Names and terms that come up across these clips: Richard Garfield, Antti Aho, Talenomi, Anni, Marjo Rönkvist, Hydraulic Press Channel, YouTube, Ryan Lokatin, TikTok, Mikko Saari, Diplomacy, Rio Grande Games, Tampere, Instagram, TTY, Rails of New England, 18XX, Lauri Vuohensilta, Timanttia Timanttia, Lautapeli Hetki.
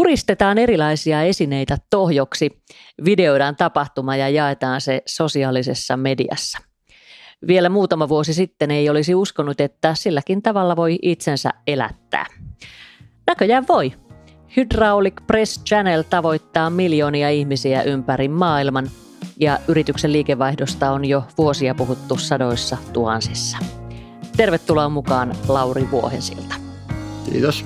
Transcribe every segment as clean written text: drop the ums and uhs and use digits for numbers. Puristetaan erilaisia esineitä tohjoksi, videoidaan tapahtuma ja jaetaan se sosiaalisessa mediassa. Vielä muutama vuosi sitten ei olisi uskonut, että silläkin tavalla voi itsensä elättää. Näköjään voi. Hydraulic Press Channel tavoittaa miljoonia ihmisiä ympäri maailman ja yrityksen liikevaihdosta on jo vuosia puhuttu sadoissa tuhansissa. Tervetuloa mukaan Lauri Vuohensilta. Kiitos.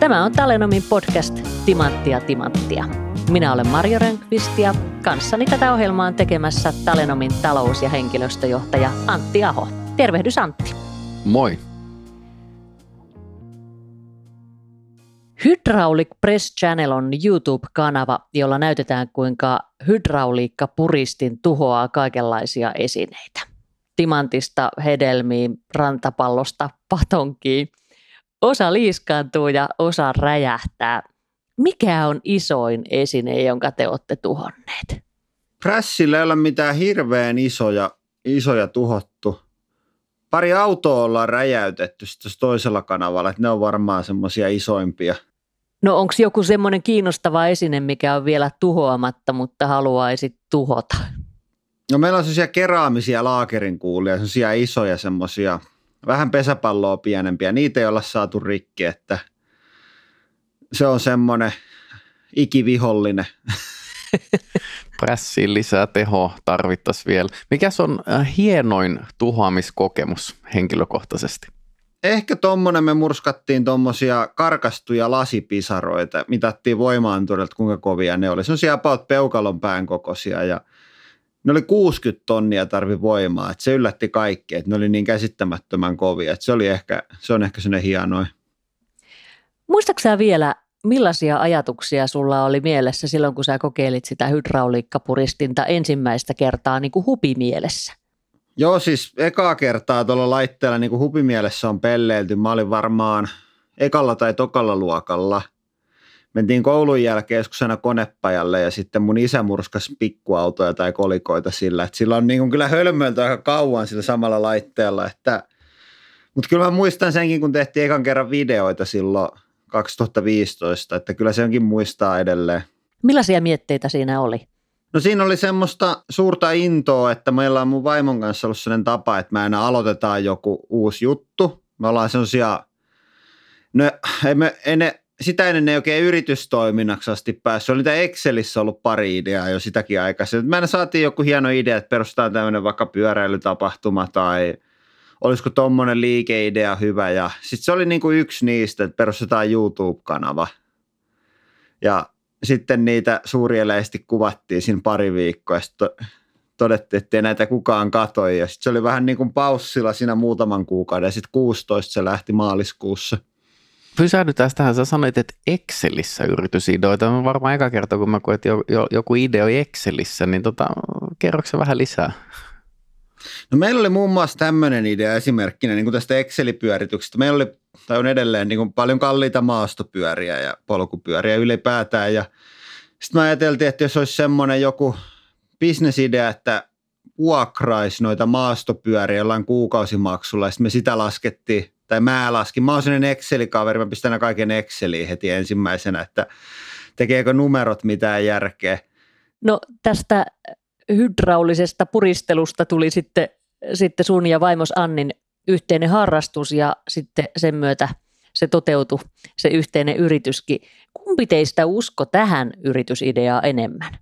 Tämä on Talenomin podcast Timanttia Timanttia. Minä olen Marjo Rönkvist ja kanssani tätä ohjelmaa on tekemässä Talenomin talous- ja henkilöstöjohtaja Antti Aho. Tervehdys Antti. Moi. Hydraulic Press Channel on YouTube-kanava, jolla näytetään kuinka hydrauliikka puristin tuhoaa kaikenlaisia esineitä. Timantista hedelmiin, rantapallosta patonkiin. Osa liiskaantuu ja osa räjähtää. Mikä on isoin esine, jonka te olette tuhonneet? Pressillä ei ole mitään hirveän isoja tuhottu. Pari autoa ollaan räjäytetty sitten toisella kanavalla, että ne on varmaan semmoisia isoimpia. No onko joku semmoinen kiinnostava esine, mikä on vielä tuhoamatta, mutta haluaisit tuhota? No meillä on semmoisia keraamisia laakerinkuulia, semmoisia isoja semmoisia. Vähän pesäpalloa pienempiä, niitä ei olla saatu rikki, että se on semmoinen ikivihollinen. Prässiin lisää tehoa tarvittaisiin vielä. Mikäs on hienoin tuhoamiskokemus henkilökohtaisesti? Ehkä tommonen, me murskattiin tommosia karkastuja lasipisaroita, mitattiin voimaanturilta kuinka kovia ne oli. Semmoisia about peukalon pään kokoisia ja ne oli 60 tonnia tarvi voimaa, että se yllätti kaikki, että ne oli niin käsittämättömän kovia, että se on ehkä semmoinen hienoin. Muistatko sä vielä, millaisia ajatuksia sulla oli mielessä silloin, kun sä kokeilit sitä hydrauliikkapuristinta ensimmäistä kertaa niin kuin hupimielessä? Joo, siis ekaa kertaa tuolla laitteella niin kuin hupimielessä on pelleilty. Mä olin varmaan ekalla tai tokalla luokalla. Mentiin koulun jälkeen joskus aina konepajalle ja sitten mun isä murskasi pikkuautoja tai kolikoita sillä. Että sillä on niin kuin kyllä hölmöiltä aika kauan sillä samalla laitteella. Mutta kyllä mä muistan senkin, kun tehtiin ekan kerran videoita silloin 2015, että kyllä se onkin muistaa edelleen. Millaisia mietteitä siinä oli? No siinä oli semmoista suurta intoa, että meillä on mun vaimon kanssa ollut sellainen tapa, että me aina aloitetaan joku uusi juttu. Me ollaan semmoisia, sitä ennen ei oikein yritystoiminnaksi asti päässyt. Oli niitä Excelissä ollut pari ideaa jo sitäkin aikaisemmin. Mä aina saatiin joku hieno idea, että perustetaan tämmöinen vaikka pyöräilytapahtuma tai olisiko tommoinen liikeidea hyvä. Ja sitten se oli niinku yksi niistä, että perustetaan YouTube-kanava. Ja sitten niitä suurieleisesti kuvattiin siinä pari viikkoa. Sitten todettiin, että ei näitä kukaan katoi. Ja sitten se oli vähän niin kuin paussilla siinä muutaman kuukauden. Ja sitten 16 se lähti maaliskuussa. Pysähdytään tähän. Sä sanoit, että Excelissä yritysideoita. Mä varmaan eka kerta, kun mä koin, että joku ideoi Excelissä, niin kerroksä vähän lisää? No meillä oli muun muassa tämmöinen idea esimerkkinä niin kuin tästä Excel-pyörityksestä. Meillä oli, tai on edelleen niin kuin paljon kalliita maastopyöriä ja polkupyöriä ylipäätään. Ja sitten mä ajateltiin, että jos olisi semmoinen joku bisnesidea, että vuokraisi noita maastopyöriä jollain kuukausimaksulla, ja sitten me sitä laskettiin. Tai mä laskin. Mä oon sellainen Excel-kaveri, mä pistän kaiken Exceliin heti ensimmäisenä, että tekeekö numerot mitään järkeä. No tästä hydraulisesta puristelusta tuli sitten sun ja vaimos Annin yhteinen harrastus ja sitten sen myötä se toteutui, se yhteinen yrityskin. Kumpi teistä usko tähän yritysideaan enemmän?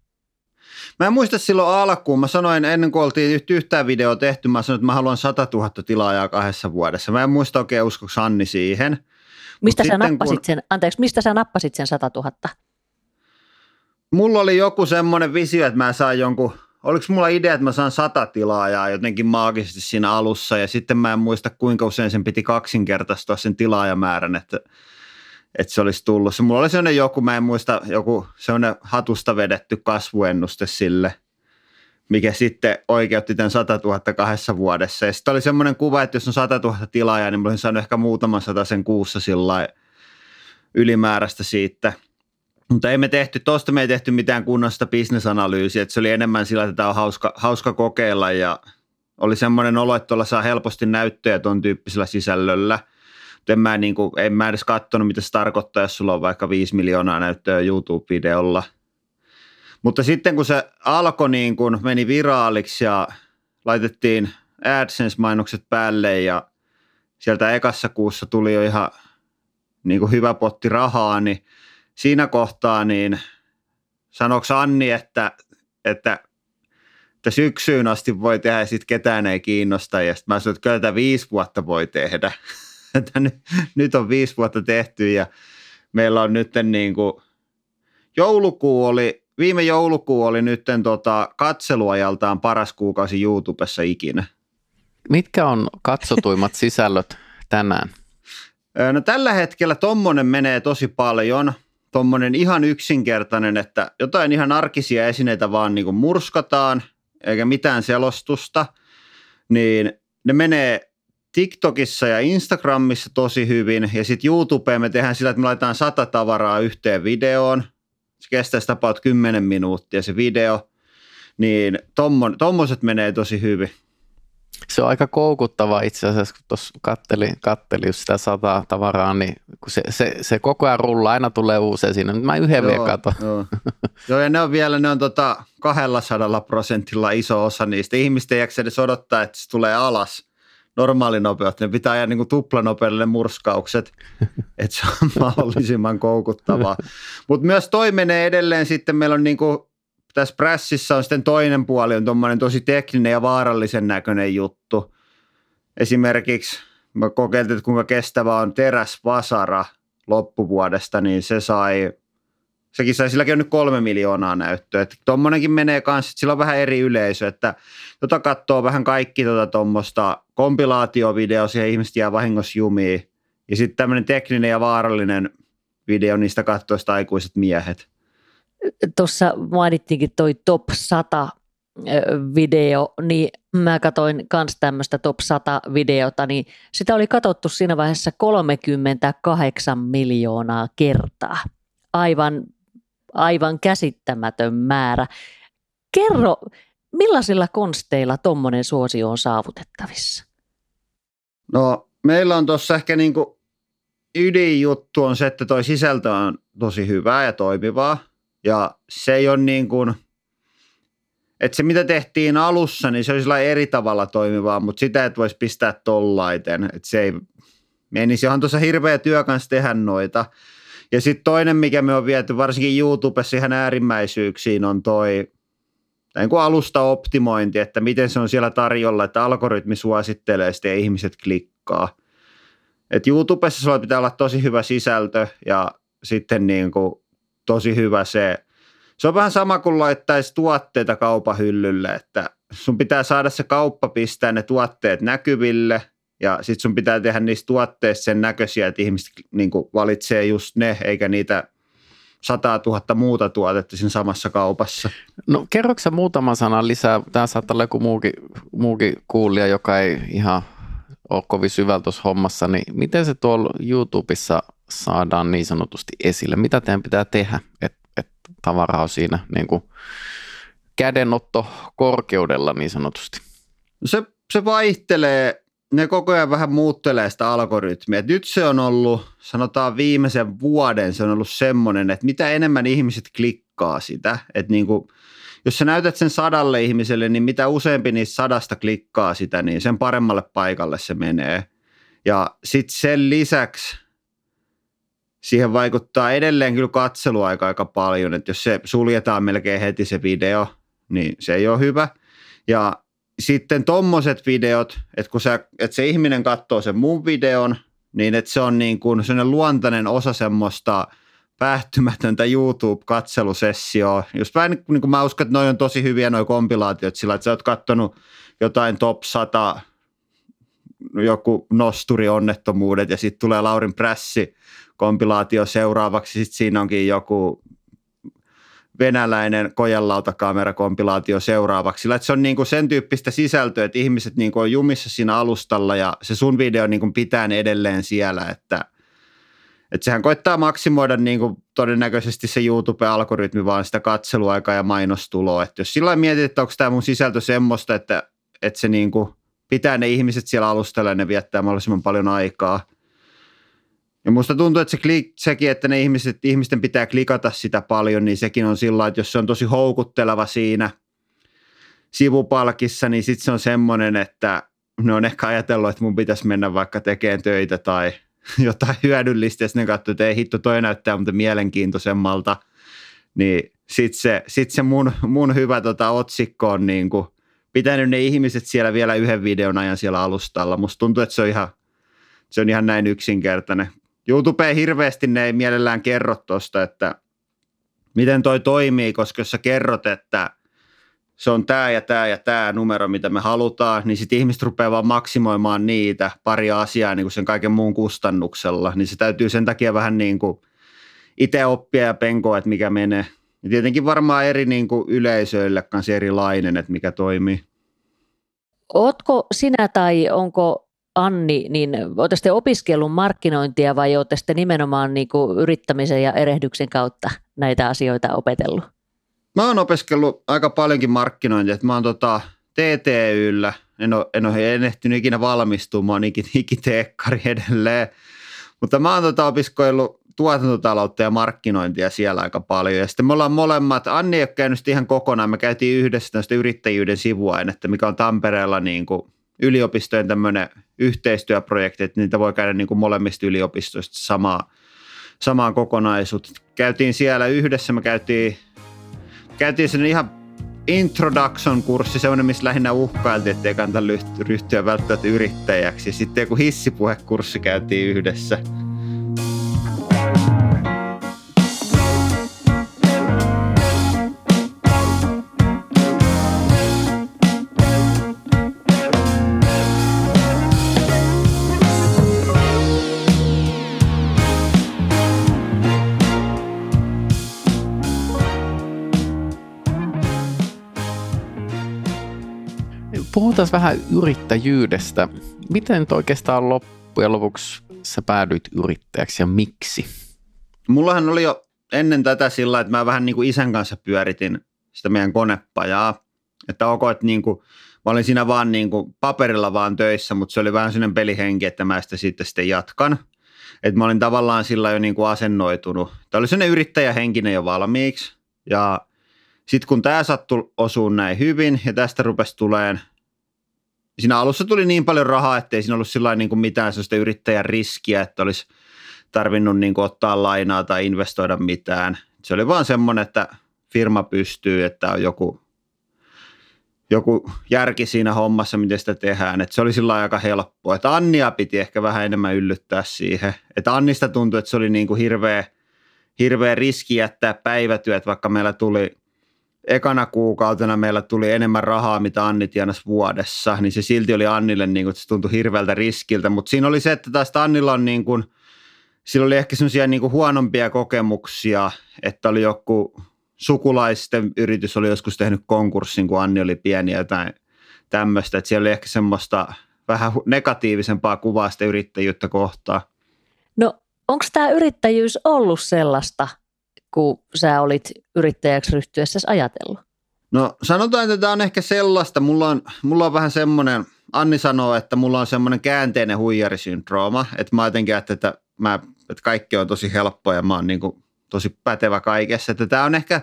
Mä en muista silloin alkuun. Mä sanoin ennen kuin oltiin yhtään videoa tehty, mä sanoin, että mä haluan 100 000 tilaajaa 2 vuodessa. Mä en muista oikein uskoksi Anni siihen. Mistä sä nappasit sen 100 000? Mulla oli joku semmoinen visio, että mä saan jonkun, oliko mulla idea, että mä saan 100 tilaajaa jotenkin maagisesti siinä alussa ja sitten mä en muista kuinka usein sen piti kaksinkertaistua sen tilaajamäärän, että se olisi tullut. Mulla oli sellainen joku, mä en muista, joku sellainen hatusta vedetty kasvuennuste sille, mikä sitten oikeutti tämän 100 000 2 vuodessa. Ja sitten oli semmoinen kuva, että jos on 100 000 tilaajaa, niin mä olisin saanut ehkä muutaman 100 sen kuussa sillä ylimääräistä siitä. Mutta me ei tehty mitään kunnosta bisnesanalyysiä, että se oli enemmän sillä, että tämä on hauska kokeilla ja oli semmoinen olo, että tuolla saa helposti näyttöjä tuon tyyppisellä sisällöllä. En mä edes katsonut, mitä se tarkoittaa, jos sulla on vaikka 5 miljoonaa näyttöä YouTube-videolla. Mutta sitten kun se alkoi, niin kun meni viraaliksi ja laitettiin AdSense-mainokset päälle ja sieltä ekassa kuussa tuli jo ihan niin kuin hyvä potti rahaa, niin siinä kohtaa niin sanoksi Anni, että syksyyn asti voi tehdä ja sitten ketään ei kiinnosta. Ja sitten mä sanoin, että kyllä tätä 5 vuotta voi tehdä. Nyt on 5 vuotta tehty ja meillä on nyt niin kuin viime joulukuu oli nyt katseluajaltaan paras kuukausi YouTubessa ikinä. Mitkä on katsotuimmat sisällöt tänään? No tällä hetkellä tommonen menee tosi paljon, tommonen ihan yksinkertainen, että jotain ihan arkisia esineitä vaan niin kuin murskataan, eikä mitään selostusta, niin ne menee TikTokissa ja Instagramissa tosi hyvin, ja sitten YouTubeen me tehdään sillä, että me laitetaan 100 tavaraa yhteen videoon, se kestäisi tapaut 10 minuuttia se video, niin tommoset menee tosi hyvin. Se on aika koukuttava itse asiassa, kun tuossa kattelin sitä 100 tavaraa, niin kun se koko ajan rullaa, aina tulee uusi esine. Mä yhden vielä katon. Joo, ja ne on 200% iso osa niistä. Ihmisten ei jaksa edes odottaa, että se tulee alas normaalinopeutta. Ne pitää ajaa niin tuplanopeudelle murskaukset, että se on mahdollisimman koukuttavaa. Mutta myös toi menee edelleen sitten, meillä on niin kuin tässä Pressissa on sitten toinen puoli, on tuommoinen tosi tekninen ja vaarallisen näköinen juttu. Esimerkiksi me kokeiltiin, että kuinka kestävä on teräsvasara loppuvuodesta, niin sekin sai, silläkin on nyt 3 miljoonaa näyttöä. Tuommoinenkin menee kanssa, sillä on vähän eri yleisö, että katsoo vähän kaikki tuommoista kompilaatiovideo, siihen ihmiset jää vahingossa jumiin. Ja sitten tämmöinen tekninen ja vaarallinen video, niistä katsoista aikuiset miehet. Tuossa mainittiinkin toi Top 100-video, niin mä katsoin kans tämmöistä Top 100-videota, niin sitä oli katsottu siinä vaiheessa 38 miljoonaa kertaa. Aivan käsittämätön määrä. Kerro, millaisilla konsteilla tommonen suosio on saavutettavissa? No meillä on tuossa ehkä niinku ydinjuttu on se, että toi sisältö on tosi hyvää ja toimivaa. Ja se ei ole niin kuin, että se mitä tehtiin alussa, niin se oli sellainen eri tavalla toimivaa, mutta sitä et voisi pistää tollaiten. Että se ei menisi, johon tuossa hirveä työ kanssa tehdä noita. Ja sitten toinen, mikä me on viety varsinkin YouTubessa ihan äärimmäisyyksiin, on toi niin kuin alustaoptimointi, että miten se on siellä tarjolla, että algoritmi suosittelee sitä ja ihmiset klikkaa. Että YouTubessa sulla pitää olla tosi hyvä sisältö ja sitten niin kuin tosi hyvä se. Se on vähän sama kuin laittaisi tuotteita kaupahyllylle, että sun pitää saada se kauppa pistää ne tuotteet näkyville ja sit sun pitää tehdä niistä tuotteista sen näköisiä, että ihmiset niin kuin valitsee just ne eikä niitä 100 000 muuta tuotetta siinä samassa kaupassa. No kerroksä sä muutaman sanan lisää? Tää saattaa olla joku muukin kuulija, joka ei ihan ole kovin syvällä tuossa hommassa, niin miten se tuolla YouTubessa saadaan niin sanotusti esille? Mitä teidän pitää tehdä, että tavara on siinä niin kuin kädenotto korkeudella niin sanotusti? Se vaihtelee, ne koko ajan vähän muuttelee sitä algoritmia. Et nyt se on ollut, sanotaan viimeisen vuoden, se on ollut semmoinen, että mitä enemmän ihmiset klikkaa sitä, että niin kuin, jos sä näytät sen 100 ihmiselle, niin mitä useampi niistä 100 klikkaa sitä, niin sen paremmalle paikalle se menee. Ja sitten sen lisäksi siihen vaikuttaa edelleen kyllä katseluaika aika paljon, että jos se suljetaan melkein heti se video, niin se ei ole hyvä. Ja sitten tommoset videot, että kun se ihminen katsoo sen mun videon, niin että se on niin kuin sellainen luontainen osa semmoista päättymätöntä YouTube-katselusessioa. Just vähän niin kuin mä uskon, että noi on tosi hyviä noi kompilaatiot sillä, että sä oot kattonut jotain top 100 joku nosturionnettomuudet ja sitten tulee Laurin Prässi kompilaatio seuraavaksi, sitten siinä onkin joku venäläinen kojelautakamera kompilaatio seuraavaksi. Sillä, että se on niinku sen tyyppistä sisältöä, että ihmiset niinku on jumissa siinä alustalla ja se sun video niinku pitää edelleen siellä, että Että sehän koittaa maksimoida niin kuin todennäköisesti se YouTube-algoritmi, vaan sitä katseluaikaa ja mainostuloa. Että jos sillä lailla mietit, että onko tämä mun sisältö semmoista, että se niin kuin pitää ne ihmiset siellä alustalla ja ne viettää mahdollisimman paljon aikaa. Ja musta tuntuu, että sekin, että ne ihmisten pitää klikata sitä paljon, niin sekin on sillä lailla, että jos se on tosi houkutteleva siinä sivupalkissa, niin sitten se on semmoinen, että ne on ehkä ajatellut, että mun pitäisi mennä vaikka tekemään töitä tai jotain hyödyllistä, ja sitten ne katsoo, että ei hitto, toi näyttää mutta mielenkiintoisemmalta, niin sitten se mun hyvä otsikko on niin kuin pitänyt ne ihmiset siellä vielä yhden videon ajan siellä alustalla. Musta tuntuu, että se on ihan näin yksinkertainen. YouTubeen hirveästi ne ei mielellään kerro tuosta, että miten toi toimii, koska jos sä kerrot, että se on tämä ja tämä ja tämä numero, mitä me halutaan, niin sitten ihmiset rupeaa vaan maksimoimaan niitä pari asiaa niin kuin sen kaiken muun kustannuksella. Niin se täytyy sen takia vähän niin kuin itse oppia ja penkoa, että mikä menee. Ja tietenkin varmaan eri niin kuin yleisöille kanssa erilainen, että mikä toimii. Ootko sinä tai onko Anni, niin ootte sitten opiskellut markkinointia vai ootte sitten nimenomaan niin kuin yrittämisen ja erehdyksen kautta näitä asioita opetellut? Mä oon opiskellut aika paljonkin markkinointia, että mä oon TTYllä, en ole ehtinyt ikinä valmistumaan, ikiteekkari edelleen, mutta mä oon opiskellut tuotantotaloutta ja markkinointia siellä aika paljon, ja sitten me ollaan molemmat, Anni ei ole käynyt ihan kokonaan, me käytiin yhdessä tämmöistä yrittäjyyden sivuainetta, mikä on Tampereella niin kuin yliopistojen tämmöinen yhteistyöprojekti, että niitä voi käydä niin kuin molemmista yliopistoista samaan kokonaisuuteen. Käytiin siellä yhdessä, Käytiin sellainen ihan introduction-kurssi, sellainen, missä lähinnä uhkailtiin, ettei kannata ryhtyä välttämättä yrittäjäksi. Sitten joku hissipuhekurssi käytiin yhdessä. Puhutaan vähän yrittäjyydestä. Miten oikeastaan loppujen lopuksi sä päädyit yrittäjäksi ja miksi? Mullahan oli jo ennen tätä sillä, että mä vähän niin kuin isän kanssa pyöritin sitä meidän konepajaa. Että ok, että niin kuin, mä olin siinä vaan niin kuin paperilla vaan töissä, mutta se oli vähän sellainen pelihenki, että mä sitä sitten jatkan. Että mä olin tavallaan sillä jo niin kuin asennoitunut. Tämä oli sellainen yrittäjähenkinen jo valmiiksi. Ja sitten kun tämä sattui osuun näin hyvin ja tästä rupesi tulemaan. Siinä alussa tuli niin paljon rahaa, ettei siinä ollut sillain niin kuin mitään sellaista yrittäjän riskiä, että olisi tarvinnut niin kuin ottaa lainaa tai investoida mitään. Se oli vaan semmoinen, että firma pystyy, että on joku järki siinä hommassa, miten sitä tehdään. Että se oli sillain aika helppoa. Että Annia piti ehkä vähän enemmän yllyttää siihen. Että Annista tuntui, että se oli niin kuin hirveä riski jättää päivätyöt, vaikka meillä tuli ekana kuukautena meillä tuli enemmän rahaa, mitä Anni tienasi vuodessa, niin se silti oli Annille, niin kuin, että se tuntui hirveältä riskiltä, mutta siinä oli se, että taas Annilla on niin kuin, sillä oli ehkä semmoisia niin kuin huonompia kokemuksia, että oli joku sukulaisten yritys oli joskus tehnyt konkurssin, kun Anni oli pieni ja jotain tämmöistä, että siellä oli ehkä semmoista vähän negatiivisempaa kuvaa sitä yrittäjyyttä kohtaan. No onko tämä yrittäjyys ollut sellaista, kun sä olit yrittäjäksi ryhtyessäsi ajatellut? No sanotaan, että tämä on ehkä sellaista. Mulla on vähän semmoinen, Anni sanoo, että mulla on semmoinen käänteinen huijarisyndrooma, että mä jotenkin ajattelen, että kaikki on tosi helppoa ja mä oon niin kuin tosi pätevä kaikessa. Että tämä on ehkä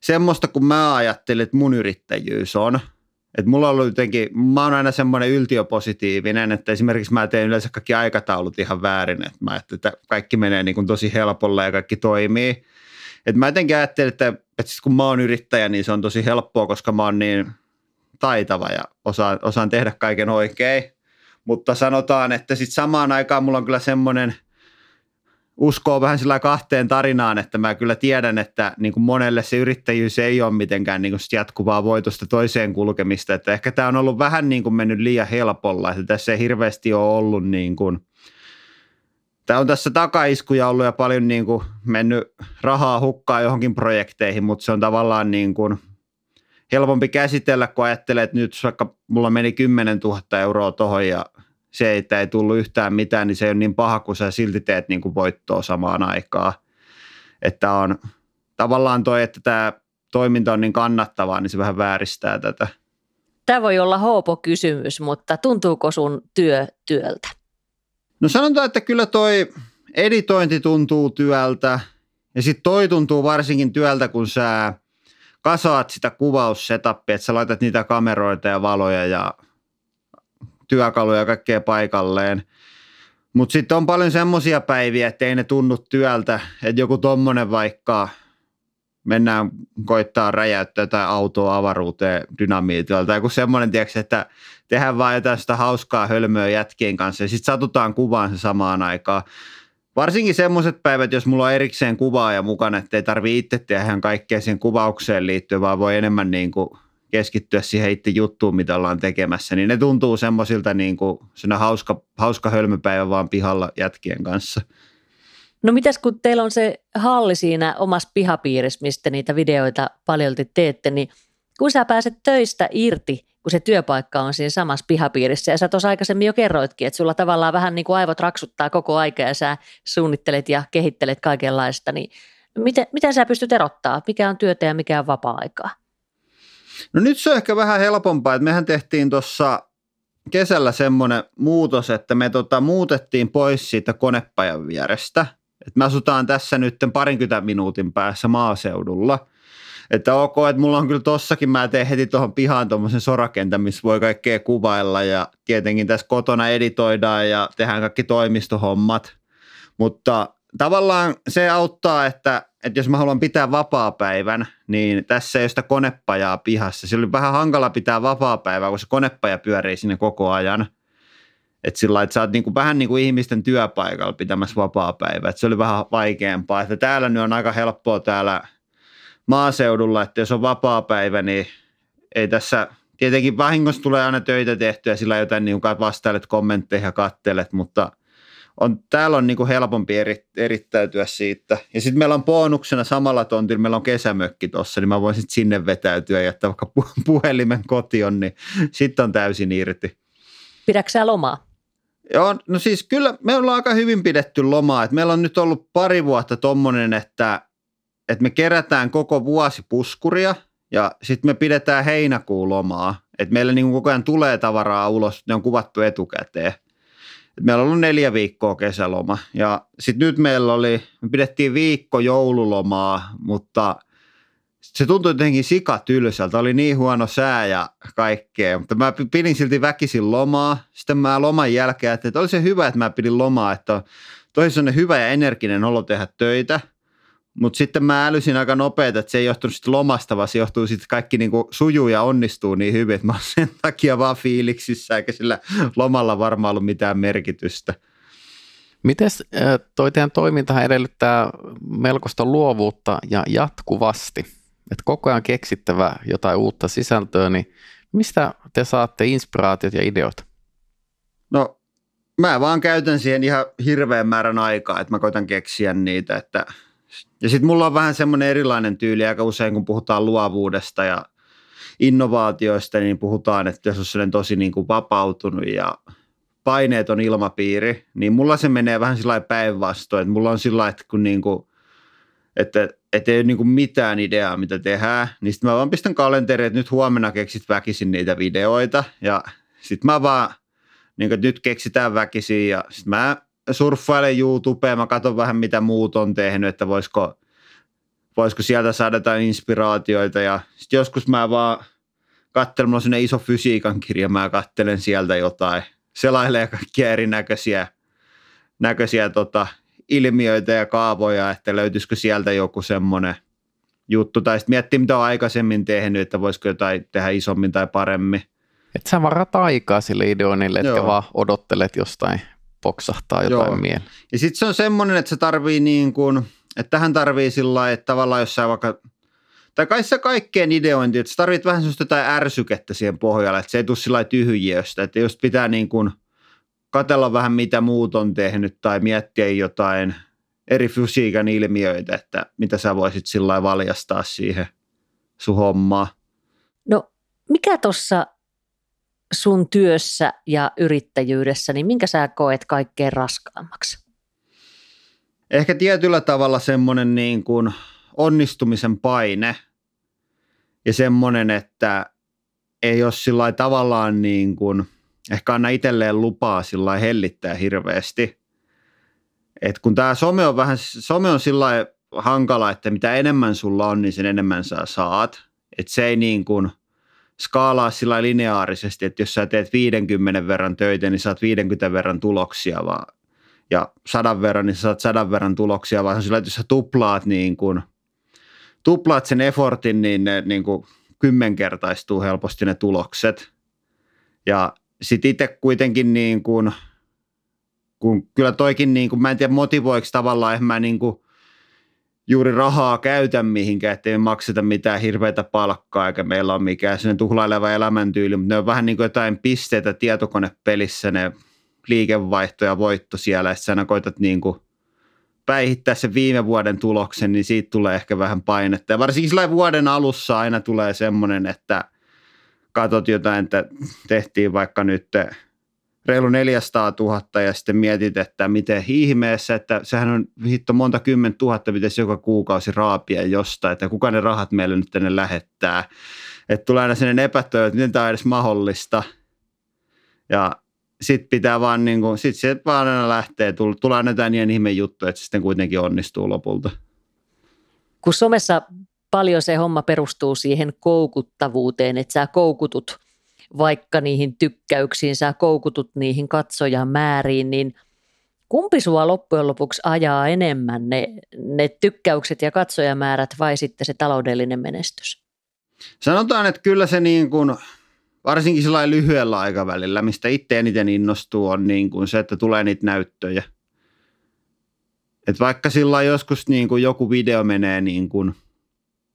semmoista, kun mä ajattelin, että mun yrittäjyys on. Että mulla on ollut jotenkin, mä oon aina semmoinen yltiöpositiivinen, että esimerkiksi mä teen yleensä kaikki aikataulut ihan väärin, että mä ajattelin, että kaikki menee niin kuin tosi helpolla ja kaikki toimii. Et mä jotenkin ajattelin, että sit kun mä oon yrittäjä, niin se on tosi helppoa, koska mä oon niin taitava ja osaan tehdä kaiken oikein. Mutta sanotaan, että sitten samaan aikaan mulla on kyllä semmoinen uskoo vähän sillä kahteen tarinaan, että mä kyllä tiedän, että niin kuin monelle se yrittäjyys ei ole mitenkään niin kuin jatkuvaa voitosta toiseen kulkemista. Että ehkä tämä on ollut vähän niin kuin mennyt liian helpolla, että tässä ei hirveästi ole ollut niin kuin tämä on tässä takaiskuja ollut ja paljon niin kuin mennyt rahaa hukkaa johonkin projekteihin, mutta se on tavallaan niin kuin helpompi käsitellä, kun ajattelee, että nyt vaikka mulla meni 10 000 euroa tuohon ja se, että ei tullut yhtään mitään, niin se ei ole niin paha, kun sä silti teet niin kuin voittoa samaan aikaan. Että on tavallaan toi, että tämä toiminta on niin kannattavaa, niin se vähän vääristää tätä. Tämä voi olla hoopokysymys, mutta tuntuuko sun työ työltä? No sanotaan, että kyllä toi editointi tuntuu työltä ja sitten toi tuntuu varsinkin työltä, kun sä kasaat sitä kuvaussetapia, että sä laitat niitä kameroita ja valoja ja työkaluja ja kaikkea paikalleen. Mutta sitten on paljon semmoisia päiviä, että ei ne tunnu työltä, että joku tommonen vaikka mennään koittaa räjäyttää tai autoa avaruuteen dynamiitilla tai joku semmoinen, tiiäks, että tehdään vaan jotain sitä hauskaa hölmöä jätkien kanssa ja sitten satutaan kuvaan se samaan aikaan. Varsinkin semmoiset päivät, jos mulla on erikseen kuvaaja mukana, että ei tarvitse itse tehdä ihan kaikkea siihen kuvaukseen liittyen, vaan voi enemmän niin kuin keskittyä siihen itse juttuun, mitä ollaan tekemässä, niin ne tuntuu semmoisilta niin kuin hauska hölmöpäivä vaan pihalla jätkien kanssa. No mitäs kun teillä on se halli siinä omassa pihapiirissä, mistä niitä videoita paljolti teette, niin kun sä pääset töistä irti, kun se työpaikka on siinä samassa pihapiirissä ja sä tuossa aikaisemmin jo kerroitkin, että sulla tavallaan vähän niin kuin aivot raksuttaa koko aika ja sä suunnittelet ja kehittelet kaikenlaista, niin miten sä pystyt erottaa, mikä on työtä ja mikä on vapaa-aikaa? No nyt se on ehkä vähän helpompaa, että mehän tehtiin tuossa kesällä semmoinen muutos, että me muutettiin pois siitä konepajan vierestä. Et me asutaan tässä nyt 20 minuutin päässä maaseudulla. Että ok, että mulla on kyllä tossakin, mä teen heti tuohon pihaan tuommoisen sorakentän, missä voi kaikkea kuvailla ja tietenkin tässä kotona editoidaan ja tehdään kaikki toimistohommat. Mutta tavallaan se auttaa, että jos mä haluan pitää vapaapäivän, niin tässä ei ole sitä konepajaa pihassa. Sillä on vähän hankala pitää vapaapäivää, kun se konepaja pyörii sinne koko ajan. Että sillä lailla, että sä oot niinku, vähän niin kuin ihmisten työpaikalla pitämässä vapaapäivää. Että se oli vähän vaikeampaa. Että täällä nyt on aika helppoa täällä maaseudulla, että jos on vapaapäivä, niin ei tässä tietenkin vahingossa tulee aina töitä tehtyä. Sillä jotain niin kuin vastailet kommentteihin ja katselet, mutta täällä on niinku helpompi erittäytyä siitä. Ja sitten meillä on bonuksena samalla tontilla, meillä on kesämökki tuossa, niin mä voin sitten sinne vetäytyä ja jättää vaikka puhelimen kotiin, niin sitten on täysin irti. Pidätkö sä lomaa? Joo, no siis kyllä me ollaan aika hyvin pidetty lomaa. Et meillä on nyt ollut 2 vuotta tommonen, että me kerätään koko vuosi puskuria ja sitten me pidetään heinäkuun lomaa. Et meillä niinku koko ajan tulee tavaraa ulos, ne on kuvattu etukäteen. Meillä on ollut 4 viikkoa kesäloma ja sitten nyt me pidettiin viikko joululomaa, mutta se tuntui jotenkin sikatylsältä, oli niin huono sää ja kaikkea, mutta mä pidin silti väkisin lomaa. Sitten mä loman jälkeen ajattelin, että oli se hyvä, että mä pidin lomaa, että toisaalta on hyvä ja energinen olo tehdä töitä, mutta sitten mä älysin aika nopeeta, että se ei johtunut sitten lomasta, vaan se johtuu sitten kaikki niinku sujuu ja onnistuu niin hyvin, että mä oon sen takia vaan fiiliksissä, eikä sillä lomalla varmaan ollut mitään merkitystä. Mites toi teidän toimintahan edellyttää melkoista luovuutta ja jatkuvasti, että koko ajan keksittävä jotain uutta sisältöä, niin mistä te saatte inspiraatiot ja ideot? No mä vaan käytän siihen ihan hirveän määrän aikaa, että mä koitan keksiä niitä, että ja sitten mulla on vähän semmoinen erilainen tyyli, aika usein kun puhutaan luovuudesta ja innovaatioista, niin puhutaan, että jos on sellainen tosi niin kuin vapautunut ja paineeton ilmapiiri, niin mulla se menee vähän sillä lailla päinvastoin, että mulla on sillä lailla, että kun niin kuin, että ei ole niin kuin mitään ideaa, mitä tehdään, niin sitten mä vaan pistän kalenteriin, että nyt huomenna keksit väkisin niitä videoita ja sitten mä vaan, niin kuin, että nyt keksitään väkisin ja sitten mä surffailen YouTubeen, mä katson vähän mitä muut on tehnyt, että voisiko sieltä saada jotain inspiraatioita ja sitten joskus mä vaan katselen, mulla on sellainen iso fysiikan kirja, mä katselen sieltä jotain, selailee kaikkia erinäköisiä ilmiöitä ja kaavoja, että löytyisikö sieltä joku semmoinen juttu tai sitten miettii mitä on aikaisemmin tehnyt, että voisiko jotain tehdä isommin tai paremmin. Että sä varat aikaa sille ideoinnille, etkä vaan odottelet jostain. Poksahtaa jotain mieleen. Ja sitten se on semmoinen, että se tarvii niin kuin, että tähän tarvii sillä lailla, että tavallaan jos sä vaikka, tai kai se kaikkeen ideointi, että sä tarvit vähän sellaista jotain ärsykettä siihen pohjalle, että se ei tule sillä lailla tyhjiöstä, että just pitää niin kuin katsella vähän mitä muut on tehnyt tai miettiä jotain eri fysiikan ilmiöitä, että mitä sä voisit sillä lailla valjastaa siihen sun hommaan. No mikä tuossa sun työssä ja yrittäjyydessä, niin minkä sä koet kaikkein raskaammaksi? Ehkä tietyllä tavalla semmoinen niin kuin onnistumisen paine ja semmoinen, että ei ole sillä tavallaan niin kuin, ehkä anna itselleen lupaa sillä hellittää hirveästi. Et kun tämä some on sillä hankala, että mitä enemmän sulla on, niin sen enemmän sä saat. Et se ei niin kuin skaalaa sillä lineaarisesti, että jos sä teet 50 verran töitä, niin saat 50 verran tuloksia vaan. Ja 100 verran, niin saat 100 verran tuloksia, vaan sillä, että jos sä tuplaat sen effortin, niin ne niin kuin kymmenkertaistuu helposti ne tulokset. Ja sitten itse kuitenkin niin kuin, kun kyllä toikin niin kuin, mä en tiedä motivoiksi tavallaan, en mä niin kuin juuri rahaa käytä mihinkään, ettei me makseta mitään hirveätä palkkaa, eikä meillä ole mikään sellainen tuhlaileva elämäntyyli, mutta ne on vähän niin kuin jotain pisteitä tietokonepelissä, ne liikevaihto ja voitto siellä, ja sitten sä aina koitat niin kuin päihittää sen viime vuoden tuloksen, niin siitä tulee ehkä vähän painetta. Ja varsinkin sillä vuoden alussa aina tulee semmoinen, että katot jotain, että tehtiin vaikka nyt reilu 400 000 ja sitten mietit, että miten ihmeessä, että sehän on hitto monta 10 000, pitäisi joka kuukausi raapia jostain, että kuka ne rahat meille nyt tänne lähettää. Että tulee aina sellainen epätoivo, että miten tämä on edes mahdollista. Ja sitten pitää vaan niin kuin, sitten se vaan aina lähtee, tulee aina jotain niin ihme juttu, että se sitten kuitenkin onnistuu lopulta. Kun somessa paljon se homma perustuu siihen koukuttavuuteen, että sä koukutut vaikka niihin tykkäyksiin, sä koukutut niihin katsojamääriin, niin kumpi sua loppujen lopuksi ajaa enemmän, ne tykkäykset ja katsojamäärät vai sitten se taloudellinen menestys? Sanotaan, että kyllä se niin kuin, varsinkin sellainen lyhyellä aikavälillä, mistä itse eniten innostuu, on niin kuin se, että tulee niitä näyttöjä. Et vaikka sillä joskus niin kuin joku video menee niin kuin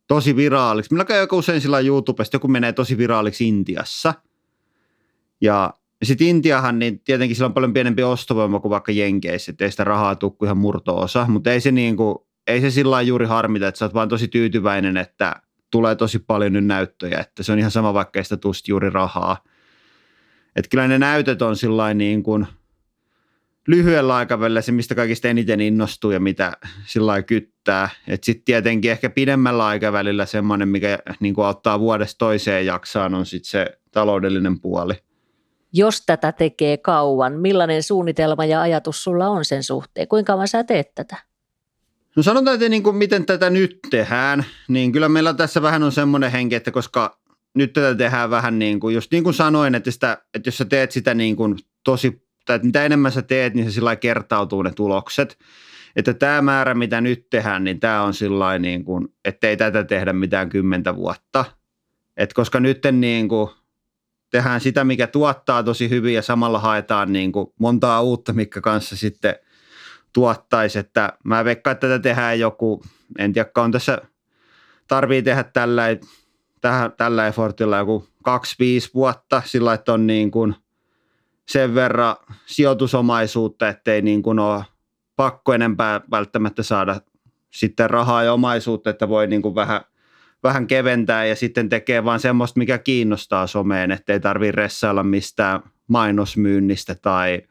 tosi viraaliksi. Meillä käy usein sillä YouTubesta, joku menee tosi viraaliksi Intiassa. Ja sitten Intiahan, niin tietenkin sillä on paljon pienempi ostovoima kuin vaikka Jenkeissä, että ei sitä rahaa tule kuin ihan murto-osa. Mutta ei se, niin kuin, ei se sillä juuri harmita, että sä oot vaan tosi tyytyväinen, että tulee tosi paljon nyt näyttöjä, että se on ihan sama, vaikka ei sitä tule juuri rahaa. Että kyllä ne näytöt on sillain niin kuin lyhyellä aikavälillä se, mistä kaikista eniten innostuu ja mitä sillain kyttää. Että sitten tietenkin ehkä pidemmällä aikavälillä semmoinen, mikä niin kuin auttaa vuodesta toiseen jaksaan, on sitten se taloudellinen puoli. Jos tätä tekee kauan, millainen suunnitelma ja ajatus sulla on sen suhteen? Kuinka kauan sä teet tätä? No sanotaan, että niin kuin miten tätä nyt tehdään, niin kyllä meillä tässä vähän on semmoinen henki, että koska nyt tätä tehdään vähän niin kuin, just niin kuin sanoin, että jos sä teet sitä niin kuin tosi, tai että mitä enemmän sä teet, niin se sillä lailla kertautuu ne tulokset. Että tämä määrä, mitä nyt tehdään, niin tämä on sillä lailla niin kuin, että ei tätä tehdä mitään 10 vuotta. Että koska nyt niin kuin tehdään sitä, mikä tuottaa tosi hyvin ja samalla haetaan niin kuin montaa uutta, mikä kanssa sitten tuottaisi, että mä veikkaan, että tätä tehdään joku, en tiedä, on tässä, tarvii tehdä tällä effortilla joku 2-5 vuotta, sillä että on niin kuin sen verran sijoitusomaisuutta, ettei niin kuin ole pakko enempää välttämättä saada sitten rahaa ja omaisuutta, että voi niin kuin vähän keventää ja sitten tekee vaan semmoista, mikä kiinnostaa someen, ettei tarvii ressailla mistään mainosmyynnistä tai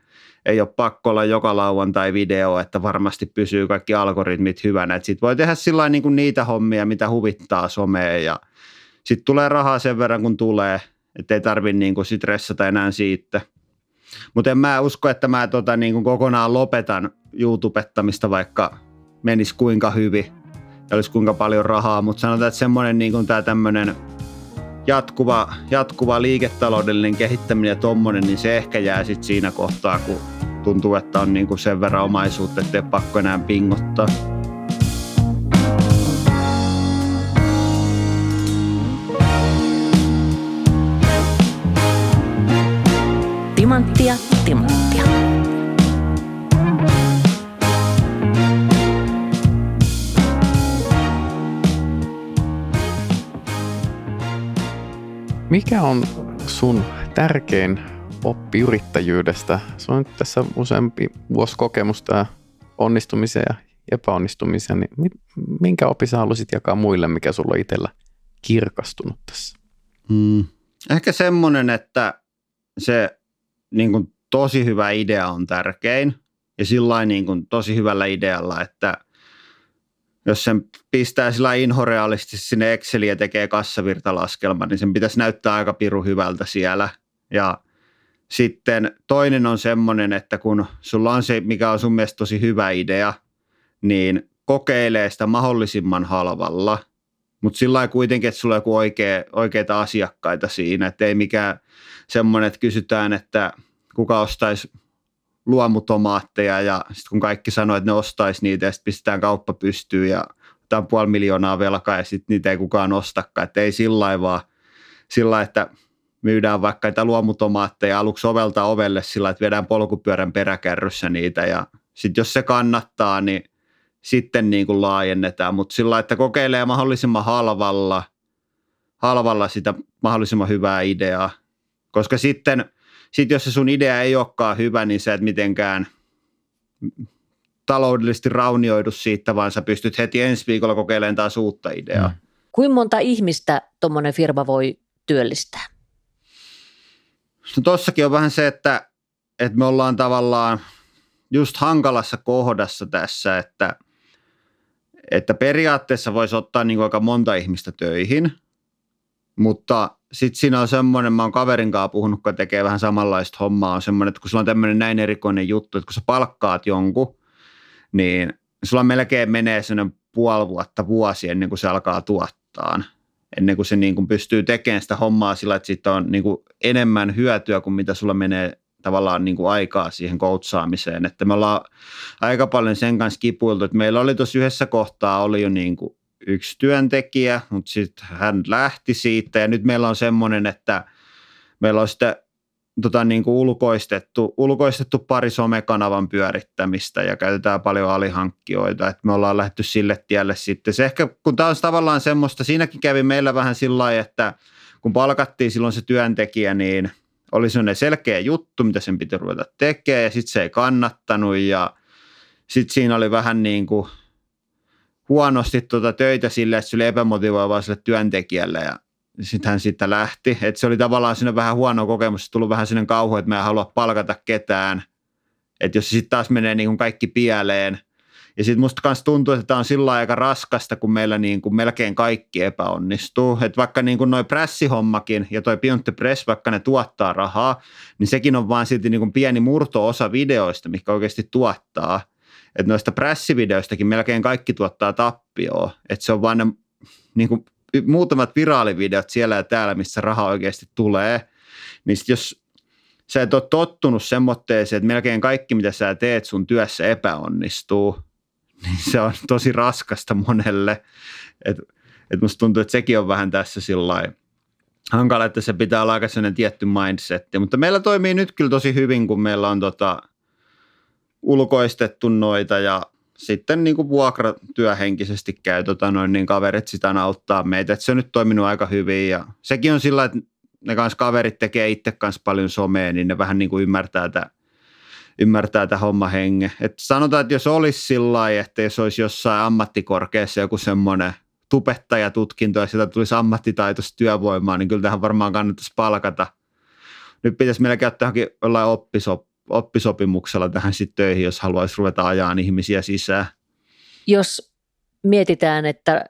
ei ole pakko olla joka lauantai video, että varmasti pysyy kaikki algoritmit hyvänä. Että sit voi tehdä sillain niin kuin niitä hommia, mitä huvittaa someen ja sitten tulee rahaa sen verran, kun tulee, ettei tarvitse niin kuin stressata enää siitä. Mutta en mä usko, että mä niin kuin kokonaan lopetan YouTubettamista, vaikka menisi kuinka hyvin ja olisi kuinka paljon rahaa, mutta sanotaan, että semmoinen niin kuin tää tämmöinen jatkuva liiketaloudellinen kehittäminen ja tommonen, niin se ehkä jää sitten siinä kohtaa, kun tuntuu, että on niinku sen verran omaisuutta, ettei pakko enää pingottaa. Timanttia Timanttia. Mikä on sun tärkein oppi yrittäjyydestä? Se on tässä useampi vuosi kokemusta onnistumisia ja epäonnistumisia. Niin minkä opin sä haluaisit jakaa muille, mikä sulla on itsellä kirkastunut tässä? Ehkä semmoinen, että se niin kuin tosi hyvä idea on tärkein ja sillain niin kuin tosi hyvällä idealla, että jos sen pistää sillä inhorealistisesti sinne Exceliin ja tekee kassavirtalaskelman, niin sen pitäisi näyttää aika pirun hyvältä siellä. Ja sitten toinen on semmoinen, että kun sulla on se, mikä on sun mielestä tosi hyvä idea, niin kokeilee sitä mahdollisimman halvalla, mutta sillä lailla kuitenkin, että sulla on joku oikeita asiakkaita siinä, että ei mikään semmoinen, että kysytään, että kuka ostaisi luomutomaatteja ja sitten kun kaikki sanoo, että ne ostaisi niitä ja sitten pistetään kauppa pystyyn ja otetaan 500 000 velkaa ja sitten niitä ei kukaan ostakaan, että ei sillä lailla vaan sillä lailla, että myydään vaikka niitä luomutomaatteja aluksi ovelta ovelle sillä lailla, että viedään polkupyörän peräkärryssä niitä ja sitten jos se kannattaa, niin sitten niin kuin laajennetaan, mutta sillä lailla, että kokeilee mahdollisimman halvalla sitä mahdollisimman hyvää ideaa, koska sitten jos se sun idea ei olekaan hyvä, niin sä et mitenkään taloudellisesti raunioidu siitä, vaan sä pystyt heti ensi viikolla kokeilemaan taas uutta ideaa. Kuinka monta ihmistä tuommoinen firma voi työllistää? No tossakin on vähän se, että me ollaan tavallaan just hankalassa kohdassa tässä, että periaatteessa voisi ottaa niin kuin aika monta ihmistä töihin, mutta sitten siinä on semmoinen, mä oon kaverin kanssa puhunut, kun tekee vähän samanlaista hommaa, on semmoinen, että kun sulla on tämmöinen näin erikoinen juttu, että kun sä palkkaat jonkun, niin sulla melkein menee semmoinen puoli vuotta, vuosi ennen kuin se alkaa tuottaa, ennen kuin se niin kuin pystyy tekemään sitä hommaa sillä, että siitä on niin kuin enemmän hyötyä kuin mitä sulla menee tavallaan niin kuin aikaa siihen koutsaamiseen, että me ollaan aika paljon sen kanssa kipuiltu, että meillä oli tuossa yhdessä kohtaa oli jo niin kuin yksi työntekijä, mutta sitten hän lähti siitä ja nyt meillä on semmoinen, että meillä on sitä niin kuin ulkoistettu pari somekanavan pyörittämistä ja käytetään paljon alihankkijoita, että me ollaan lähdetty sille tielle sitten. Se ehkä, kun tämä on tavallaan semmoista, siinäkin kävi meillä vähän sillä lailla, että kun palkattiin silloin se työntekijä, niin oli semmoinen selkeä juttu, mitä sen piti ruveta tekemään ja sitten se ei kannattanut ja sitten siinä oli vähän niin kuin huonosti töitä sille, että se oli epämotivoivaa sille työntekijälle ja sitten hän siitä lähti. Et se oli tavallaan sinne vähän huono kokemus, se tullut vähän sinne kauhu, että mä en halua palkata ketään, että jos se sitten taas menee niin kuin kaikki pieleen. Ja sitten musta kanssa tuntuu, että tämä on sillä aika raskasta, kun meillä niin kuin melkein kaikki epäonnistuu. Että vaikka niin kuin noi pressihommakin ja toi Pionte Press, vaikka ne tuottaa rahaa, niin sekin on vaan silti niin kuin pieni murto-osa videoista, mikä oikeasti tuottaa. Että noista prässivideoistakin melkein kaikki tuottaa tappioa, että se on vaan ne niin kuin muutamat viraalivideot siellä ja täällä, missä raha oikeasti tulee, niin sit jos sä et ole tottunut semmoitteeseen, että melkein kaikki, mitä sä teet sun työssä epäonnistuu, niin se on tosi raskasta monelle, että musta tuntuu, että sekin on vähän tässä sillain hankala, että se pitää olla aika sellainen tietty mindsetti, mutta meillä toimii nyt kyllä tosi hyvin, kun meillä on ulkoistettu noita ja sitten niin kuin vuokratyöhenkisesti käy niin kaverit sitä auttaa meitä, että se on nyt toiminut aika hyvin ja sekin on sillä, että ne kanssa kaverit tekee itse kanssa paljon somea, niin ne vähän niin kuin ymmärtää tämän homman hengen. Että sanotaan, että jos olisi sillä lailla, että jos olisi jossain ammattikorkeassa joku semmoinen tubettajatutkinto ja sieltä tulisi ammattitaitoista työvoimaa, niin kyllä tähän varmaan kannattaisi palkata. Nyt pitäisi melkein ottaa jollain oppisopimuksella tähän sitten töihin, jos haluaisi ruveta ajaan ihmisiä sisään. Jos mietitään, että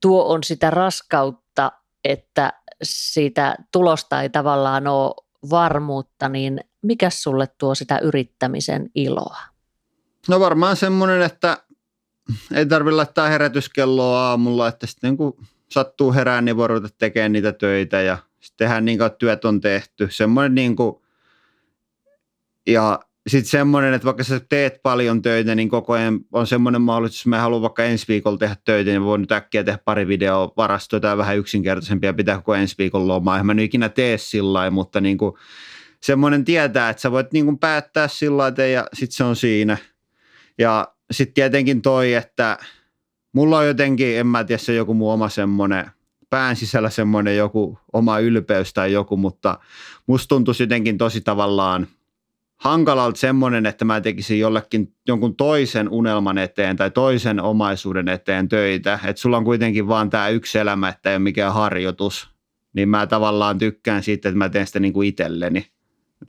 tuo on sitä raskautta, että siitä tulosta ei tavallaan ole varmuutta, niin mikä sulle tuo sitä yrittämisen iloa? No varmaan semmoinen, että ei tarvitse laittaa herätyskelloa aamulla, että sitten kun sattuu herään, niin voi ruveta tekemään niitä töitä ja sittenhän niin kuin työt on tehty. Semmoinen niin kuin ja sitten semmoinen, että vaikka sä teet paljon töitä, niin koko ajan on semmoinen mahdollisuus, että mä haluan vaikka ensi viikolla tehdä töitä, niin voin nyt äkkiä tehdä pari videoa varastoa tai vähän yksinkertaisempia, pitää koko ensi viikon lomaa. En mä nyt ikinä tee sillä lailla, mutta niin kuin semmoinen tietää, että sä voit niin kuin päättää sillä lailla ja sitten se on siinä. Ja sitten tietenkin toi, että mulla on jotenkin, en mä tiedä, se joku mun oma semmoinen pään sisällä semmoinen joku oma ylpeys tai joku, mutta musta tuntuisi jotenkin tosi tavallaan hankalalta semmoinen, että mä tekisin jonkun toisen unelman eteen tai toisen omaisuuden eteen töitä, että sulla on kuitenkin vaan tämä yksi elämä, että ei ole mikään harjoitus, niin mä tavallaan tykkään siitä, että mä teen sitä niin kuin itselleni,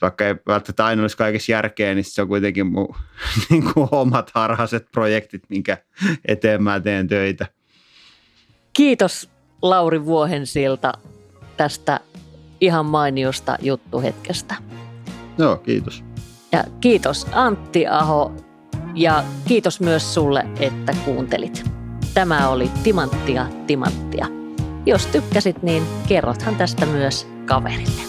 Vaikka ei välttämättä aina olisi kaikessa järkeä, niin se on kuitenkin mun niin kuin omat harhaiset projektit, minkä eteen mä teen töitä. Kiitos Lauri Vuohensilta tästä ihan mainiosta juttuhetkestä. Joo, kiitos. Ja kiitos Antti Aho ja kiitos myös sulle, että kuuntelit. Tämä oli Timanttia Timanttia. Jos tykkäsit, niin kerrothan tästä myös kaverille.